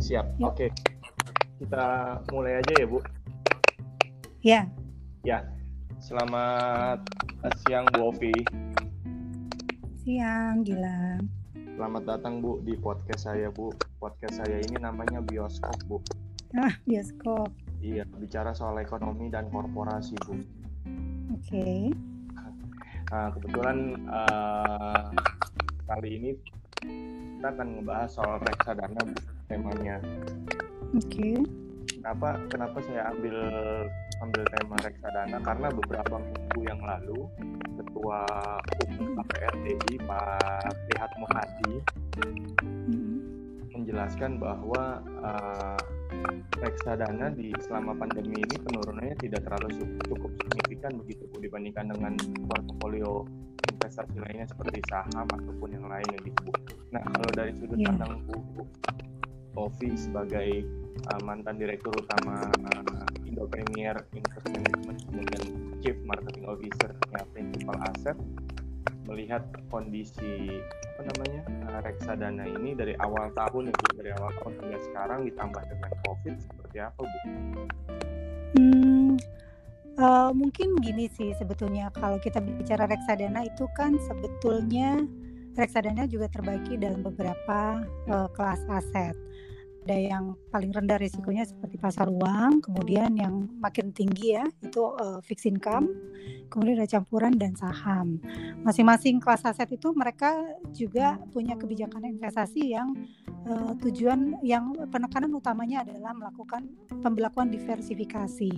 Siap, ya. Oke. Kita mulai aja ya, Bu. Ya. Ya, selamat siang Bu Ovi. Siang, Gilang. Selamat datang Bu di podcast saya, Bu. Podcast saya ini namanya Bioskop, Bu. Ah, Bioskop. Iya, bicara soal ekonomi dan korporasi, Bu. Oke. Nah, kebetulan kali ini kita akan ngebahas soal reksadana, Bu, temanya. Oke. Kenapa saya ambil tema reksadana? Karena beberapa minggu yang lalu Ketua Umum PRDI Pak Rihat Muhadi menjelaskan bahwa reksadana di selama pandemi ini penurunannya tidak terlalu cukup signifikan begitu dibandingkan dengan portofolio investasi lainnya seperti saham ataupun yang lain gitu. Nah, kalau dari sudut pandang Bu Ovi sebagai mantan direktur utama Indopremier Investment kemudian Chief Marketing Officer ya, Principal Asset, melihat kondisi reksadana ini dari awal tahun hingga sekarang ditambah dengan COVID seperti apa, Bu? Mungkin gini sih sebetulnya, kalau kita bicara reksadana itu kan sebetulnya reksadana juga terbagi dalam beberapa kelas aset. Ada yang paling rendah risikonya seperti pasar uang, kemudian yang makin tinggi ya itu fixed income, kemudian ada campuran dan saham. Masing-masing kelas aset itu mereka juga punya kebijakan investasi yang tujuan yang penekanan utamanya adalah melakukan pembelakuan diversifikasi.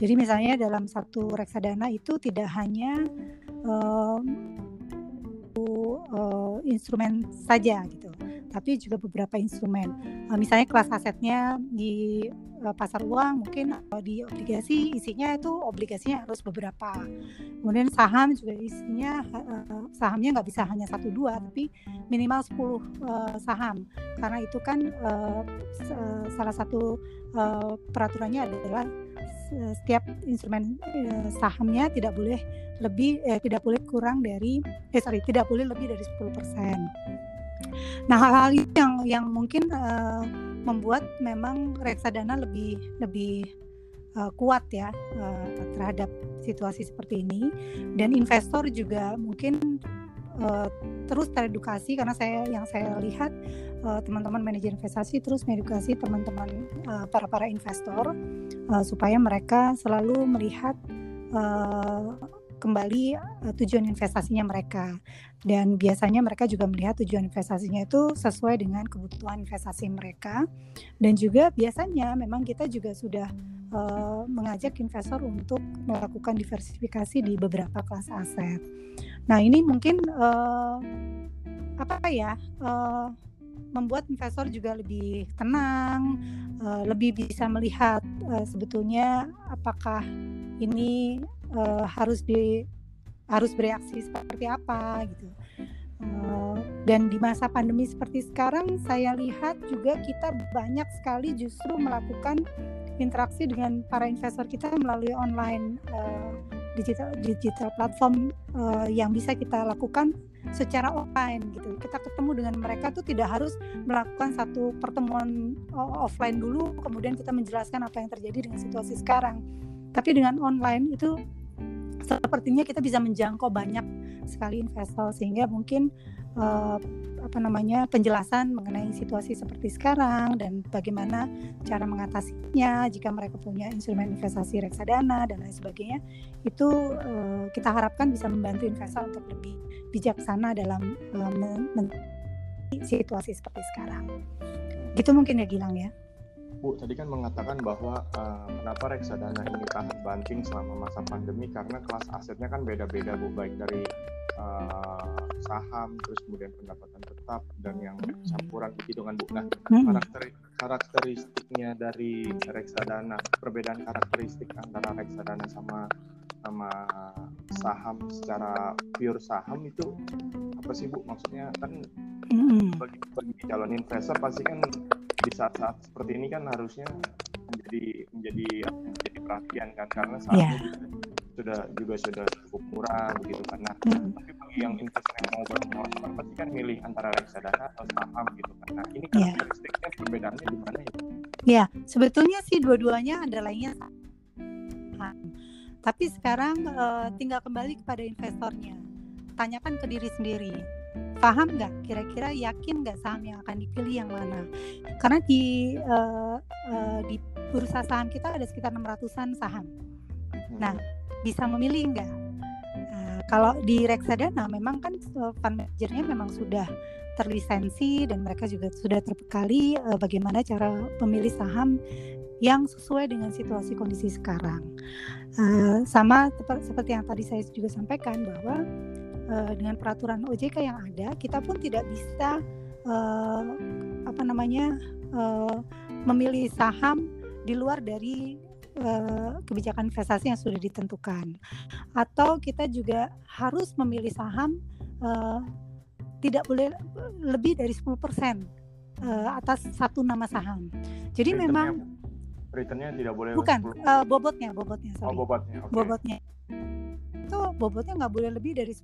Jadi misalnya dalam satu reksadana itu tidak hanya instrumen saja gitu, tapi juga beberapa instrumen. Misalnya kelas asetnya di pasar uang mungkin di obligasi isinya itu obligasinya harus beberapa. Kemudian saham juga isinya sahamnya nggak bisa hanya 1-2 tapi minimal 10 saham. Karena itu kan salah satu peraturannya adalah setiap instrumen sahamnya tidak boleh lebih dari 10%. Nah, hal-hal yang mungkin membuat memang reksadana lebih kuat ya terhadap situasi seperti ini, dan investor juga mungkin terus teredukasi karena saya lihat teman-teman manajer investasi terus mengedukasi teman-teman para investor supaya mereka selalu melihat kembali tujuan investasinya mereka, dan biasanya mereka juga melihat tujuan investasinya itu sesuai dengan kebutuhan investasi mereka, dan juga biasanya memang kita juga sudah mengajak investor untuk melakukan diversifikasi di beberapa kelas aset. Nah, ini mungkin membuat investor juga lebih tenang, lebih bisa melihat sebetulnya apakah ini harus bereaksi seperti apa gitu. Dan di masa pandemi seperti sekarang saya lihat juga kita banyak sekali justru melakukan interaksi dengan para investor kita melalui online digital platform yang bisa kita lakukan secara online gitu. Kita ketemu dengan mereka tuh tidak harus melakukan satu pertemuan offline dulu kemudian kita menjelaskan apa yang terjadi dengan situasi sekarang. Tapi dengan online itu sepertinya kita bisa menjangkau banyak sekali investor, sehingga mungkin penjelasan mengenai situasi seperti sekarang dan bagaimana cara mengatasinya jika mereka punya instrumen investasi reksadana dan lain sebagainya itu kita harapkan bisa membantu investor untuk lebih bijaksana dalam situasi seperti sekarang. Gitu mungkin ya, Gilang ya. Bu, tadi kan mengatakan bahwa kenapa reksadana ini sangat banting selama masa pandemi karena kelas asetnya kan beda-beda, Bu, baik dari saham, terus kemudian pendapatan tetap dan yang campuran hitungan, Bu. Nah, karakteristiknya dari reksadana, perbedaan karakteristik antara reksadana sama saham secara pure saham itu apa sih, Bu? Maksudnya kan bagi calon investor pasti kan di saat-saat seperti ini kan harusnya menjadi perhatian kan, karena sahamnya sudah cukup murah begitu kan. Nah, tapi bagi yang investor yang mau bermasalah pasti kan milih antara reksadana atau saham gitu kan. Nah ini karakteristiknya perbedaannya di mana ya? Ya sebetulnya sih dua-duanya underlying-nya saham. Tapi sekarang tinggal kembali kepada investornya. Tanyakan ke diri sendiri. Paham nggak? Kira-kira yakin nggak saham yang akan dipilih yang mana? Karena di bursa saham kita ada sekitar 600-an saham. Nah, bisa memilih nggak? Kalau di reksadana memang kan fund manajernya memang sudah terlisensi dan mereka juga sudah terbekali bagaimana cara memilih saham yang sesuai dengan situasi kondisi sekarang. Sama seperti yang tadi saya juga sampaikan bahwa dengan peraturan OJK yang ada, kita pun tidak bisa memilih saham di luar dari kebijakan investasi yang sudah ditentukan. Atau kita juga harus memilih saham tidak boleh lebih dari 10% atas satu nama saham. Jadi returnnya, memang returnnya tidak boleh. Bukan, bobotnya. Sorry. Oh, bobotnya. Okay. Bobotnya nggak boleh lebih dari 10%.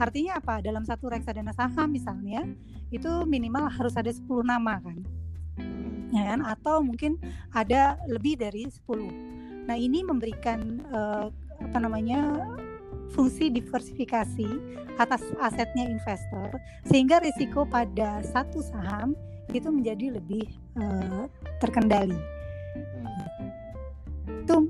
Artinya apa? Dalam satu reksadana saham misalnya, itu minimal harus ada 10 nama kan, ya kan? Atau mungkin ada lebih dari 10. Nah ini memberikan fungsi diversifikasi atas asetnya investor, sehingga risiko pada satu saham itu menjadi lebih terkendali. Itu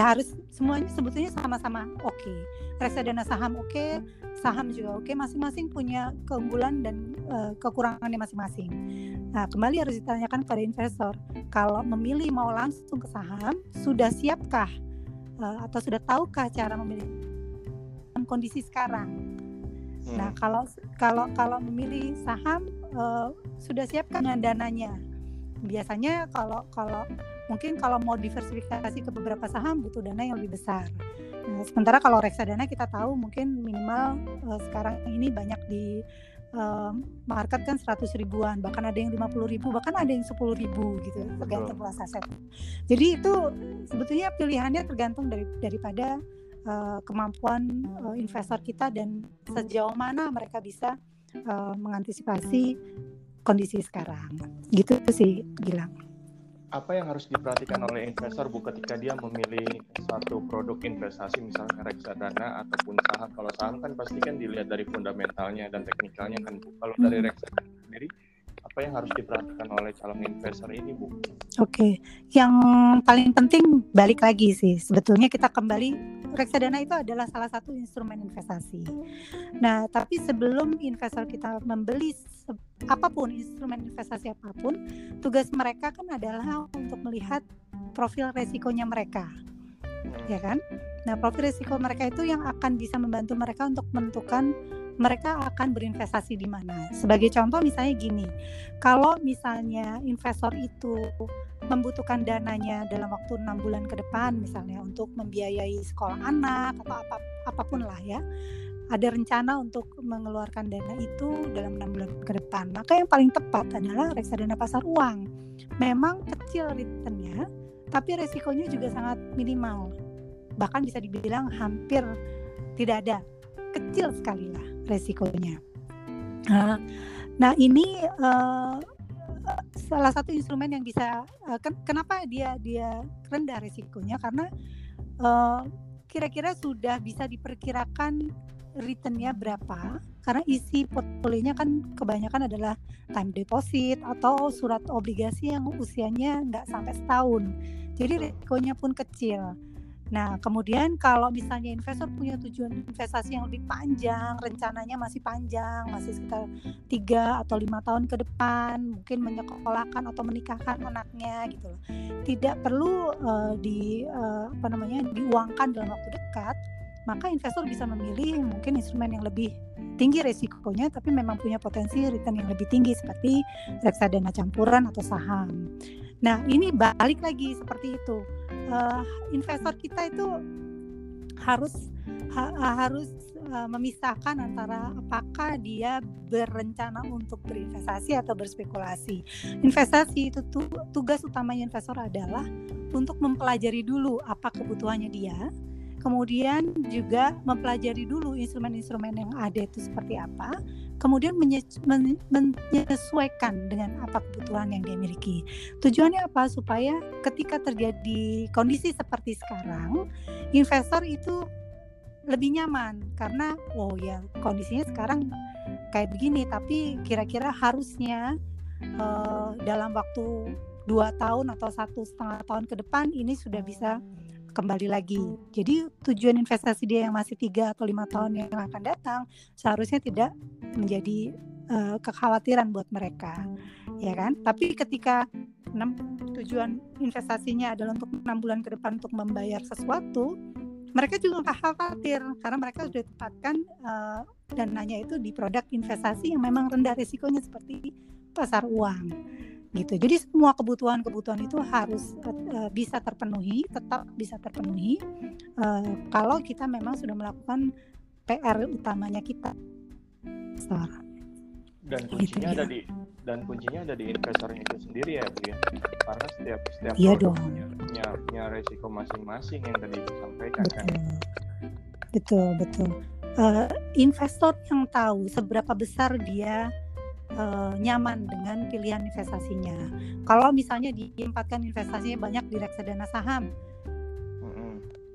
harus semuanya sebetulnya sama-sama oke. Reksadana saham oke, saham juga oke, masing-masing punya keunggulan dan kekurangannya masing-masing. Nah, kembali harus ditanyakan kepada investor. Kalau memilih mau langsung ke saham, sudah siapkah atau sudah tahukah cara memilih kondisi sekarang? Nah, kalau memilih saham sudah siapkah dengan dananya? Biasanya kalau mungkin kalau mau diversifikasi ke beberapa saham butuh dana yang lebih besar. Nah, sementara kalau reksadana kita tahu mungkin minimal sekarang ini banyak di market kan 100 ribuan, bahkan ada yang 50 ribu, bahkan ada yang 10 ribu gitu, tergantung kelas aset. Jadi itu sebetulnya pilihannya tergantung daripada kemampuan investor kita dan sejauh mana mereka bisa mengantisipasi kondisi sekarang. Gitu sih Gilang. Apa yang harus diperhatikan oleh investor bu ketika dia memilih satu produk investasi, misalnya reksadana ataupun saham? Kalau saham kan pasti kan dilihat dari fundamentalnya dan teknikalnya kan bu. Kalau dari reksadana sendiri, apa yang harus diperhatikan oleh calon investor ini bu? Oke, yang paling penting balik lagi sih. Sebetulnya kita kembali, reksadana itu adalah salah satu instrumen investasi. Nah, tapi sebelum investor kita membeli apapun, instrumen investasi apapun, tugas mereka kan adalah untuk melihat profil resikonya mereka, ya kan? Nah, profil resiko mereka itu yang akan bisa membantu mereka untuk menentukan mereka akan berinvestasi di mana. Sebagai contoh misalnya gini, kalau misalnya investor itu membutuhkan dananya dalam waktu 6 bulan ke depan misalnya untuk membiayai sekolah anak atau apapun lah ya, ada rencana untuk mengeluarkan dana itu dalam 6 bulan ke depan, maka yang paling tepat adalah reksadana pasar uang. Memang kecil returnnya, tapi resikonya juga sangat minimal, bahkan bisa dibilang hampir tidak ada, kecil sekali lah resikonya. Nah ini salah satu instrumen yang bisa kenapa dia rendah resikonya, karena kira-kira sudah bisa diperkirakan returnnya berapa, karena isi portfolionya kan kebanyakan adalah time deposit atau surat obligasi yang usianya nggak sampai setahun, jadi resikonya pun kecil. Nah kemudian kalau misalnya investor punya tujuan investasi yang lebih panjang, rencananya masih panjang, masih sekitar 3 atau 5 tahun ke depan, mungkin menyekolahkan atau menikahkan anaknya gitu loh, tidak perlu diuangkan dalam waktu dekat, maka investor bisa memilih mungkin instrumen yang lebih tinggi resikonya tapi memang punya potensi return yang lebih tinggi seperti reksadana campuran atau saham. Nah ini balik lagi seperti itu, investor kita itu harus memisahkan antara apakah dia berencana untuk berinvestasi atau berspekulasi. Investasi itu tugas utamanya investor adalah untuk mempelajari dulu apa kebutuhannya dia, kemudian juga mempelajari dulu instrumen-instrumen yang ada itu seperti apa, kemudian menyesuaikan dengan apa kebutuhan yang dia miliki. Tujuannya apa? Supaya ketika terjadi kondisi seperti sekarang, investor itu lebih nyaman karena oh ya kondisinya sekarang kayak begini, tapi kira-kira harusnya dalam waktu 2 tahun atau 1,5 tahun ke depan ini sudah bisa kembali lagi. Jadi tujuan investasi dia yang masih 3 atau 5 tahun yang akan datang seharusnya tidak menjadi kekhawatiran buat mereka, ya kan? Tapi ketika tujuan investasinya adalah untuk 6 bulan ke depan untuk membayar sesuatu, mereka juga khawatir karena mereka sudah tempatkan dananya itu di produk investasi yang memang rendah risikonya seperti pasar uang gitu. Jadi semua kebutuhan-kebutuhan itu harus bisa terpenuhi, tetap bisa terpenuhi kalau kita memang sudah melakukan PR utamanya kita. Investor. Dan kuncinya gitu, ada ya. Kuncinya ada di investornya itu sendiri ya Bu ya. Karena setiap orang punya resiko masing-masing yang tadi disampaikan. Betul. Investor yang tahu seberapa besar dia nyaman dengan pilihan investasinya. Kalau misalnya diempatkan investasinya banyak di reksadana saham,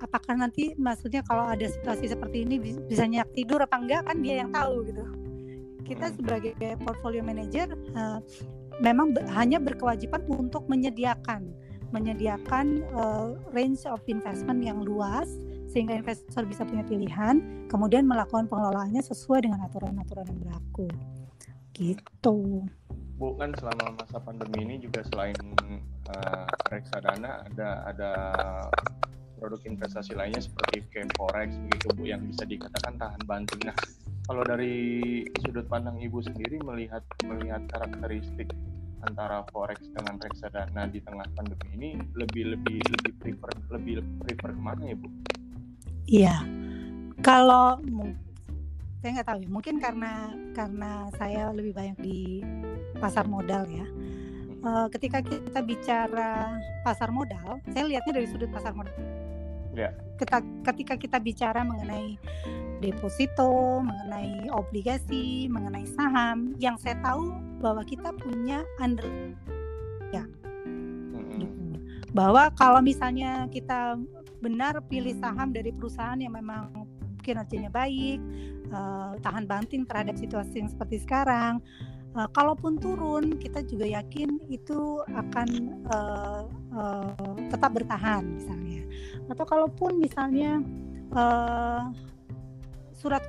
apakah nanti maksudnya kalau ada situasi seperti ini bisa nyak tidur apa enggak, kan dia yang tahu gitu. Kita sebagai portfolio manager memang hanya berkewajiban untuk menyediakan range of investment yang luas sehingga investor bisa punya pilihan, kemudian melakukan pengelolaannya sesuai dengan aturan-aturan yang berlaku. Gitu. Bu, kan selama masa pandemi ini juga selain reksadana ada produk investasi lainnya seperti kayak forex begitu Bu, yang bisa dikatakan tahan banting. Nah, kalau dari sudut pandang Ibu sendiri melihat karakteristik antara forex dengan reksadana di tengah pandemi ini lebih prefer kemana ya Bu? Iya. Kalau saya nggak tahu ya, mungkin karena saya lebih banyak di pasar modal ya. Ketika kita bicara pasar modal, saya lihatnya dari sudut pasar modal. Ya. Ketika kita bicara mengenai deposito, mengenai obligasi, mengenai saham, yang saya tahu bahwa kita punya bahwa kalau misalnya kita benar pilih saham dari perusahaan yang memang kinerjanya baik, tahan banting terhadap situasi yang seperti sekarang. Kalaupun turun, kita juga yakin itu akan tetap bertahan misalnya. Atau kalaupun misalnya surat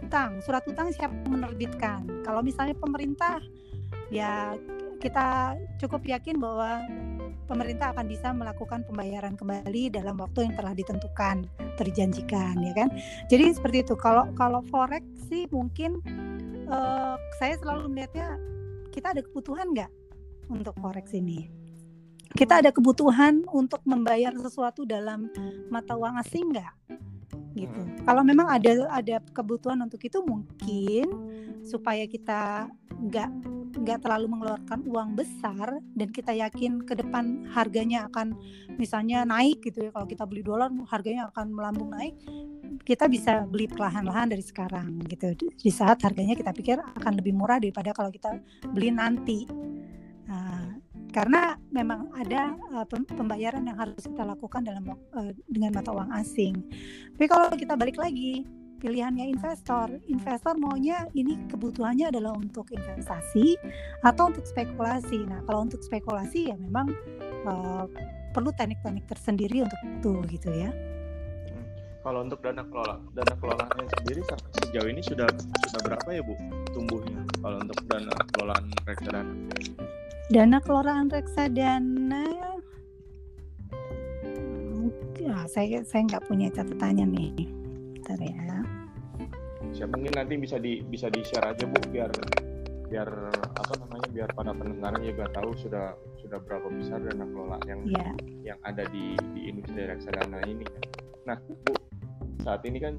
utang siapa menerbitkan? Kalau misalnya pemerintah, ya kita cukup yakin bahwa pemerintah akan bisa melakukan pembayaran kembali dalam waktu yang telah ditentukan, terjanjikan, ya kan? Jadi seperti itu. Kalau forex sih mungkin saya selalu melihatnya kita ada kebutuhan nggak untuk forex ini? Kita ada kebutuhan untuk membayar sesuatu dalam mata uang asing nggak? Gitu. Kalau memang ada kebutuhan untuk itu, mungkin supaya kita nggak terlalu mengeluarkan uang besar dan kita yakin ke depan harganya akan misalnya naik gitu ya, kalau kita beli dolar harganya akan melambung naik, kita bisa beli perlahan-lahan dari sekarang gitu, di saat harganya kita pikir akan lebih murah daripada kalau kita beli nanti, karena memang ada pembayaran yang harus kita lakukan dengan mata uang asing. Tapi kalau kita balik lagi, pilihannya investor maunya ini kebutuhannya adalah untuk investasi atau untuk spekulasi. Nah, kalau untuk spekulasi ya memang perlu teknik-teknik tersendiri untuk itu gitu ya. Kalau untuk dana kelolanya sendiri sejauh ini sudah berapa ya Bu tumbuhnya kalau untuk dana kelolaan reksadana? Saya nggak punya catatannya nih. Ya. Siap, mungkin nanti bisa di share aja Bu biar para pendengar juga tahu sudah berapa besar dana kelola yang ada di industri reksadana ini. Nah Bu, saat ini kan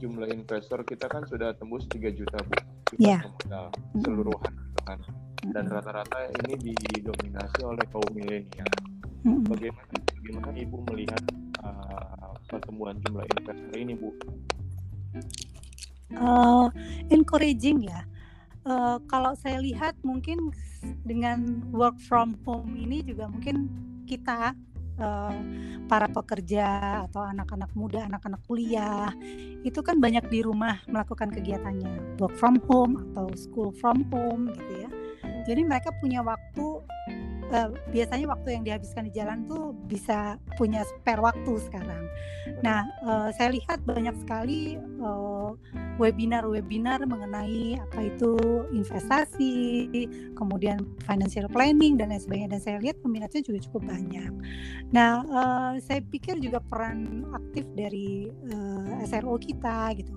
jumlah investor kita kan sudah tembus 3 juta Bu modal seluruhan kan? Dan rata-rata ini didominasi oleh kaum milenial. Bagaimana Ibu melihat pertumbuhan jumlah investor ini, Bu? Encouraging ya. Kalau saya lihat mungkin dengan work from home ini juga mungkin kita para pekerja atau anak-anak muda, anak-anak kuliah itu kan banyak di rumah melakukan kegiatannya, work from home atau school from home gitu ya. Jadi mereka punya waktu, biasanya waktu yang dihabiskan di jalan tuh bisa punya spare waktu sekarang. Nah, saya lihat banyak sekali webinar-webinar mengenai apa itu investasi, kemudian financial planning dan lain sebagainya, dan saya lihat peminatnya juga cukup banyak. Nah, saya pikir juga peran aktif dari SRO kita gitu,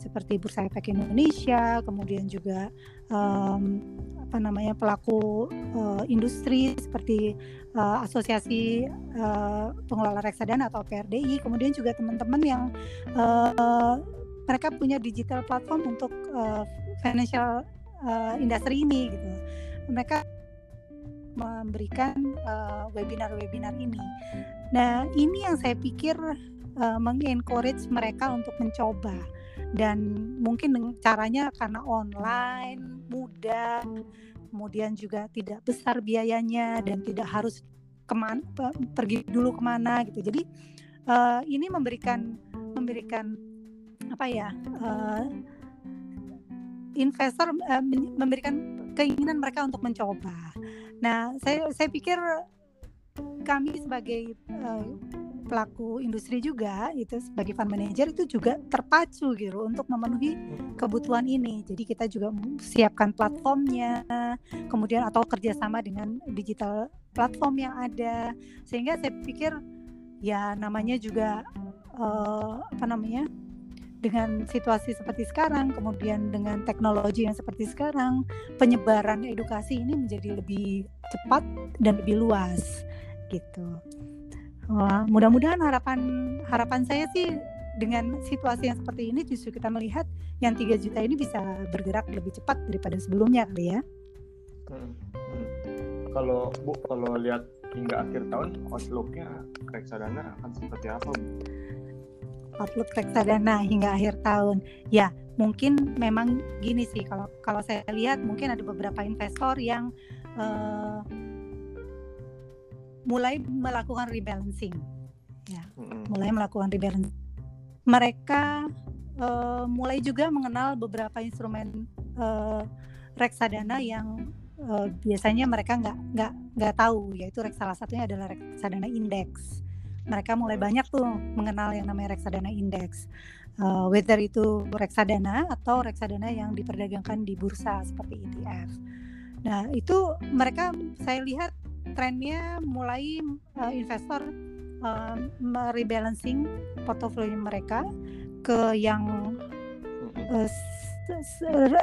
seperti Bursa Efek Indonesia, kemudian juga pelaku industri seperti asosiasi pengelola reksadana atau PRDI, kemudian juga teman-teman yang mereka punya digital platform untuk financial industry ini gitu. Mereka memberikan webinar-webinar ini. Nah, ini yang saya pikir meng-encourage mereka untuk mencoba, dan mungkin caranya karena online, mudah, kemudian juga tidak besar biayanya dan tidak harus pergi dulu kemana gitu. Jadi ini memberikan investor memberikan keinginan mereka untuk mencoba. Nah, saya pikir kami sebagai pelaku industri juga, itu sebagai fund manager itu juga terpacu gitu untuk memenuhi kebutuhan ini. Jadi kita juga siapkan platformnya, kemudian atau kerjasama dengan digital platform yang ada, sehingga saya pikir ya namanya juga dengan situasi seperti sekarang, kemudian dengan teknologi yang seperti sekarang, penyebaran edukasi ini menjadi lebih cepat dan lebih luas gitu. Wah, mudah-mudahan harapan saya sih dengan situasi yang seperti ini justru kita melihat yang 3 juta ini bisa bergerak lebih cepat daripada sebelumnya kali ya. Kalau Bu, kalau lihat hingga akhir tahun outlook-nya reksadana akan seperti apa, Bu? Outlook reksadana hingga akhir tahun. Ya, mungkin memang gini sih, kalau saya lihat mungkin ada beberapa investor yang mulai melakukan rebalancing, ya, Mereka mulai juga mengenal beberapa instrumen reksadana yang biasanya mereka nggak tahu, yaitu salah satunya adalah reksadana indeks. Mereka mulai banyak tuh mengenal yang namanya reksadana indeks, whether itu reksadana atau reksadana yang diperdagangkan di bursa seperti ETF. Nah, itu mereka, saya lihat trennya mulai investor merebalancing portofolio mereka ke yang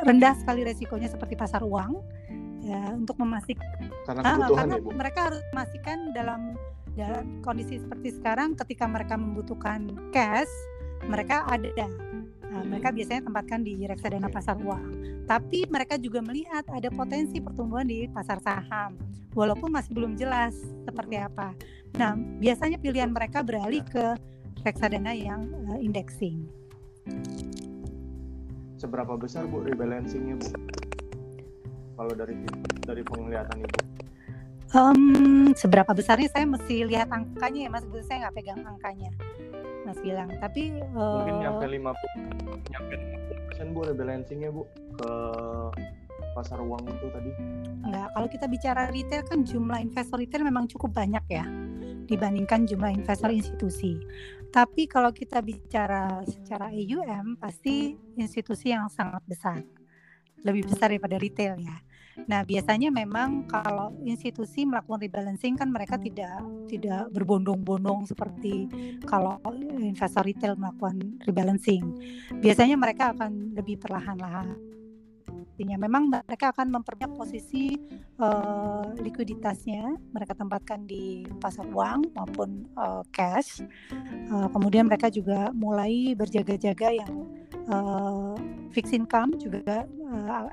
rendah sekali resikonya seperti pasar uang, ya, untuk memastikan karena ya, Bu, mereka harus memastikan dalam kondisi seperti sekarang ketika mereka membutuhkan cash, mereka ada. Nah, mereka biasanya tempatkan di reksadana pasar uang, tapi mereka juga melihat ada potensi pertumbuhan di pasar saham, walaupun masih belum jelas seperti apa. Nah, biasanya pilihan mereka beralih ke reksadana yang indexing. Seberapa besar, Bu, rebalancingnya, Bu? Kalau dari penglihatan Ibu? Seberapa besarnya saya mesti lihat angkanya ya, Mas. Saya nggak pegang angkanya, Mas bilang, tapi mungkin nyampe 50% Bu rebalancingnya, Bu, ke pasar uang itu tadi. Enggak, kalau kita bicara retail kan jumlah investor retail memang cukup banyak ya dibandingkan jumlah investor institusi. Tapi kalau kita bicara secara AUM, pasti institusi yang sangat besar, lebih besar daripada retail ya. Nah, biasanya memang kalau institusi melakukan rebalancing kan mereka tidak berbondong-bondong seperti kalau investor retail melakukan rebalancing. Biasanya mereka akan lebih perlahan-lahan. Artinya memang mereka akan memperbanyak posisi likuiditasnya, mereka tempatkan di pasar uang maupun cash. Kemudian mereka juga mulai berjaga-jaga yang fixed income juga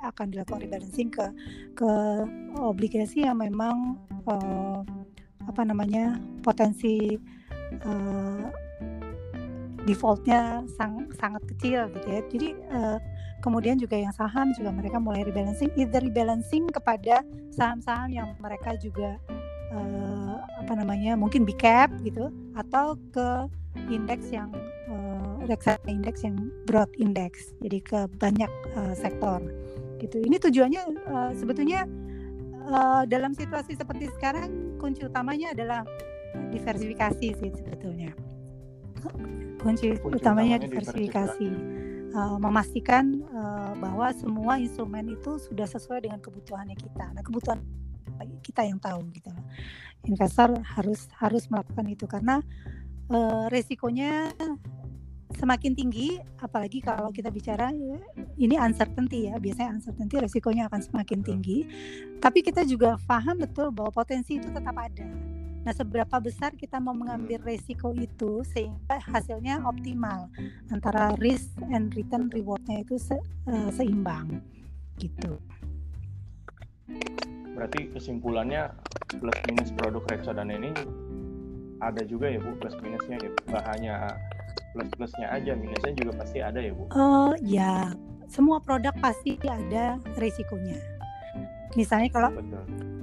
akan dilakukan rebalancing ke obligasi yang memang potensi defaultnya sangat kecil gitu ya. Jadi kemudian juga yang saham juga mereka mulai rebalancing, either rebalancing kepada saham-saham yang mereka juga mungkin big cap gitu, atau ke indeks yang reksadana indeks yang broad index, jadi ke banyak sektor gitu. Ini tujuannya sebetulnya dalam situasi seperti sekarang kunci utamanya adalah diversifikasi sih sebetulnya. Kunci utamanya diversifikasi. Memastikan bahwa semua instrumen itu sudah sesuai dengan kebutuhannya kita. Nah, kebutuhan kita yang tahu gitu. Investor harus melakukan itu karena resikonya semakin tinggi, apalagi kalau kita bicara ini uncertainty ya, biasanya uncertainty resikonya akan semakin tinggi. Tapi kita juga paham betul bahwa potensi itu tetap ada. Nah, seberapa besar kita mau mengambil resiko itu sehingga hasilnya optimal antara risk and return, rewardnya itu seimbang gitu. Berarti kesimpulannya plus minus produk reksadana ini ada juga ya Bu, plus minusnya ya, nggak hanya plus-plusnya aja, minusnya juga pasti ada ya Bu? Ya, semua produk pasti ada risikonya. Misalnya kalau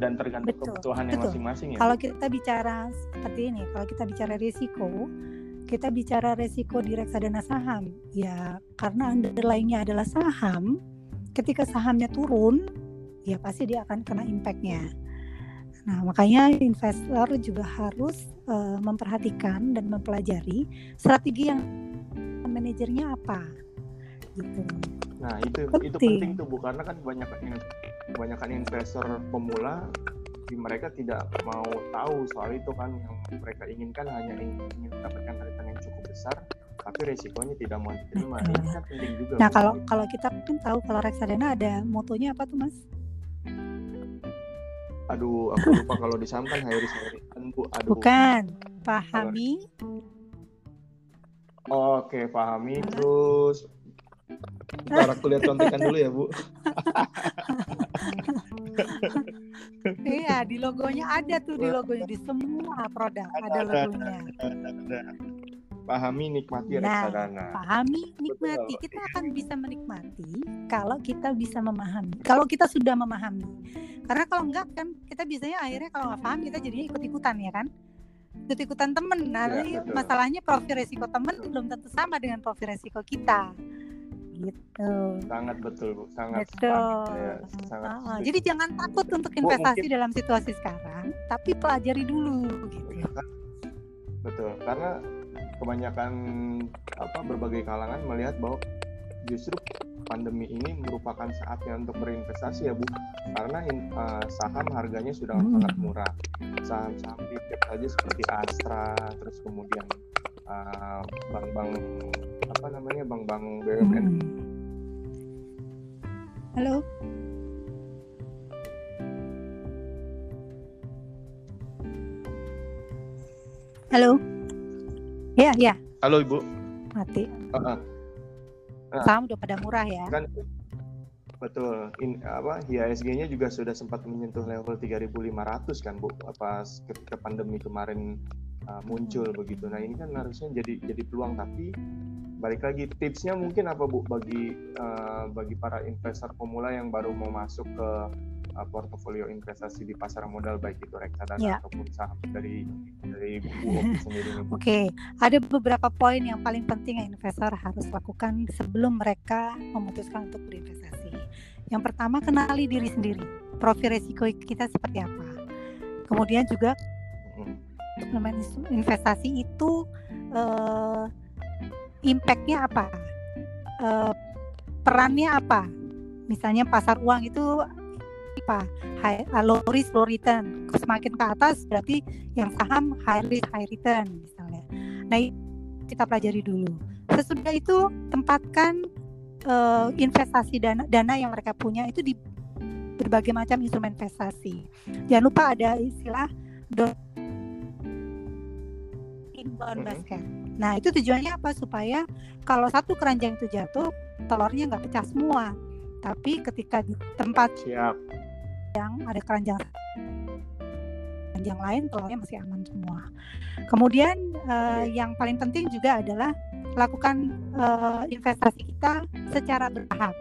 dan tergantung kebutuhannya masing-masing ya. Kalau kita bicara seperti ini, kalau kita bicara risiko, kita bicara risiko di reksadana saham ya, karena underlying-nya adalah saham. Ketika sahamnya turun ya pasti dia akan kena impact-nya. Nah, makanya investor juga harus memperhatikan dan mempelajari strategi yang manajernya apa gitu. Nah, itu penting tuh Bu, karena kan kebanyakan investor pemula mereka tidak mau tahu soal itu kan. Yang mereka inginkan hanya ingin mendapatkan return yang cukup besar tapi resikonya tidak mau diterima. Ini kan penting juga. Nah, kalau kita kan tahu kalau reksadana ada motonya apa tuh Mas? Aduh, aku lupa. Kalau disampaikan high risk high return Bu. Aduh. Bukan. Pahami. Oke, pahami terus. Ntar aku lihat contekan dulu ya Bu. Iya, di logonya ada tuh, di logonya di semua produk ada logonya. Pahami, nikmati reksadana. Pahami, nikmati. Betul. Kita akan bisa menikmati kalau kita bisa memahami. Kalau kita sudah memahami. Karena kalau enggak kan kita biasanya akhirnya kalau enggak paham kita jadinya ikut-ikutan ya kan. Ikut-ikutan temen. Nah, ya, masalahnya profil resiko temen belum tentu sama dengan profil resiko kita. Gitu. Sangat betul Bu, sangat betul. Sangat. Jadi jangan takut untuk investasi Bu, dalam situasi sekarang, tapi pelajari dulu gitu. Betul, karena kebanyakan berbagai kalangan melihat bahwa justru pandemi ini merupakan saatnya untuk berinvestasi ya Bu, karena saham harganya sudah sangat murah. Saham-saham ETF saja seperti Astra, terus kemudian bank-bank BNI. Halo. Halo. Ya. Halo Ibu. Mati. Saham udah pada murah ya. Kan betul. IHSG-nya juga sudah sempat menyentuh level 3.500 kan Bu, pas ketika pandemi kemarin muncul begitu. Nah, ini kan harusnya jadi peluang, tapi balik lagi tipsnya mungkin apa Bu bagi para investor pemula yang baru mau masuk ke portofolio investasi di pasar modal, baik itu reksadana ataupun saham dari Bu Oki sendiri. Oke, ada beberapa poin yang paling penting yang investor harus lakukan sebelum mereka memutuskan untuk berinvestasi. Yang pertama, kenali diri sendiri. Profil risiko kita seperti apa. Kemudian juga instrumen investasi itu impact-nya apa? Perannya apa? Misalnya pasar uang itu apa, low risk low return, semakin ke atas berarti yang saham high risk high return misalnya. Nah, kita pelajari dulu. Sesudah itu tempatkan investasi dana yang mereka punya itu di berbagai macam instrumen investasi. Jangan lupa ada istilah inbound basket. Nah, itu tujuannya apa? Supaya kalau satu keranjang itu jatuh, telurnya nggak pecah semua. Tapi ketika di tempat yang ada keranjang lain, telurnya masih aman semua. Kemudian yang paling penting juga adalah lakukan investasi kita secara bertahap,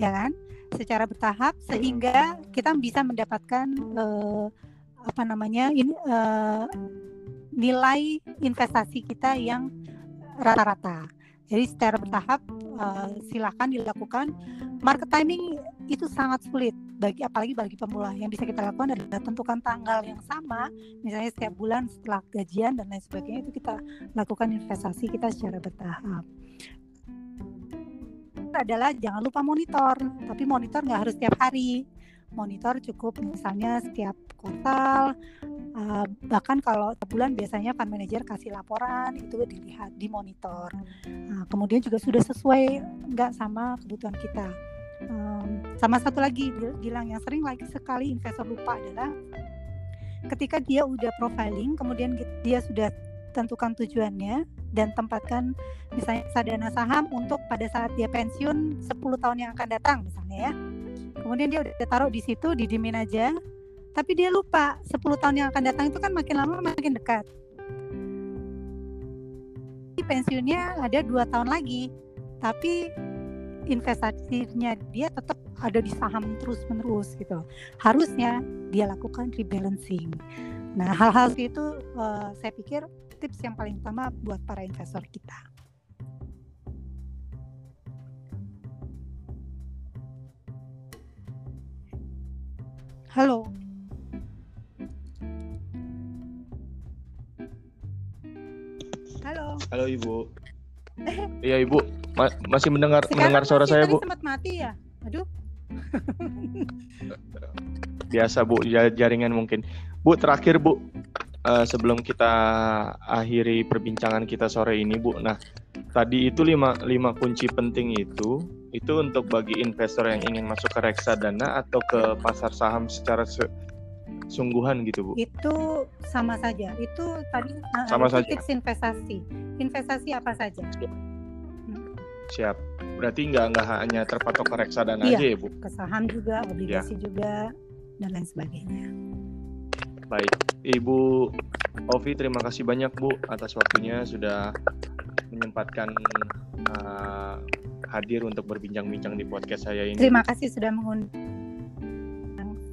ya kan? Secara bertahap sehingga kita bisa mendapatkan nilai investasi kita yang rata-rata. Jadi secara bertahap silakan dilakukan. Market timing itu sangat sulit apalagi bagi pemula. Yang bisa kita lakukan adalah tentukan tanggal yang sama, misalnya setiap bulan setelah gajian dan lain sebagainya, itu kita lakukan investasi kita secara bertahap. Adalah jangan lupa monitor, tapi monitor nggak harus tiap hari. Monitor cukup misalnya setiap kuartal, bahkan kalau tiap bulan biasanya fund manager kasih laporan, itu dilihat, dimonitor. Kemudian juga sudah sesuai nggak sama kebutuhan kita. Sama satu lagi, Gilang, yang sering lagi sekali investor lupa adalah ketika dia udah profiling, kemudian dia sudah tentukan tujuannya dan tempatkan misalnya reksadana saham untuk pada saat dia pensiun 10 tahun yang akan datang misalnya ya. Kemudian dia udah taruh di situ, didimin aja. Tapi dia lupa 10 tahun yang akan datang itu kan makin lama makin dekat. Pensiunnya ada 2 tahun lagi, tapi investasinya dia tetap ada di saham terus-menerus gitu. Harusnya dia lakukan rebalancing. Nah, hal-hal itu saya pikir tips yang paling utama buat para investor kita. Halo. Halo. Halo, Ibu. Iya, Ibu. Masih mendengar suara saya, Bu? Sempat mati ya? Aduh. Biasa, Bu. Jaringan mungkin. Bu, terakhir, Bu. Sebelum kita akhiri perbincangan kita sore ini, Bu. Nah, tadi itu 5 kunci penting itu untuk bagi investor yang ingin masuk ke reksadana atau ke pasar saham secara sungguhan gitu, Bu. Itu sama saja. Itu tadi tips investasi. Investasi apa saja? Siap. Berarti nggak hanya terpatok ke reksadana aja ya, Bu? Ke saham juga, obligasi juga, dan lain sebagainya. Baik, Ibu Ovi, terima kasih banyak, Bu, atas waktunya sudah menyempatkan hadir untuk berbincang-bincang di podcast saya ini. Terima kasih sudah mengundang.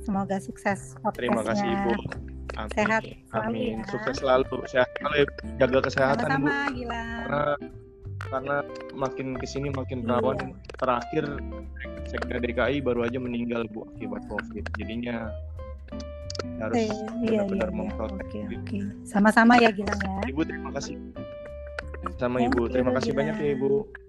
Semoga sukses podcastnya. Terima kasih, Ibu. Amin. Sehat selalu. Amin. Ya. Sukses selalu. Sehat selalu. Jaga kesehatan, Bu. Sama-sama, gila. Karena makin kesini makin rawan. Iya. Terakhir Sekda DKI baru aja meninggal, Bu, akibat COVID. Jadinya harus benar-benar memprotek. Oke. Sama-sama ya, Gilang ya. Ibu, terima kasih. Sama Ibu. Terima kasih banyak ya, Ibu.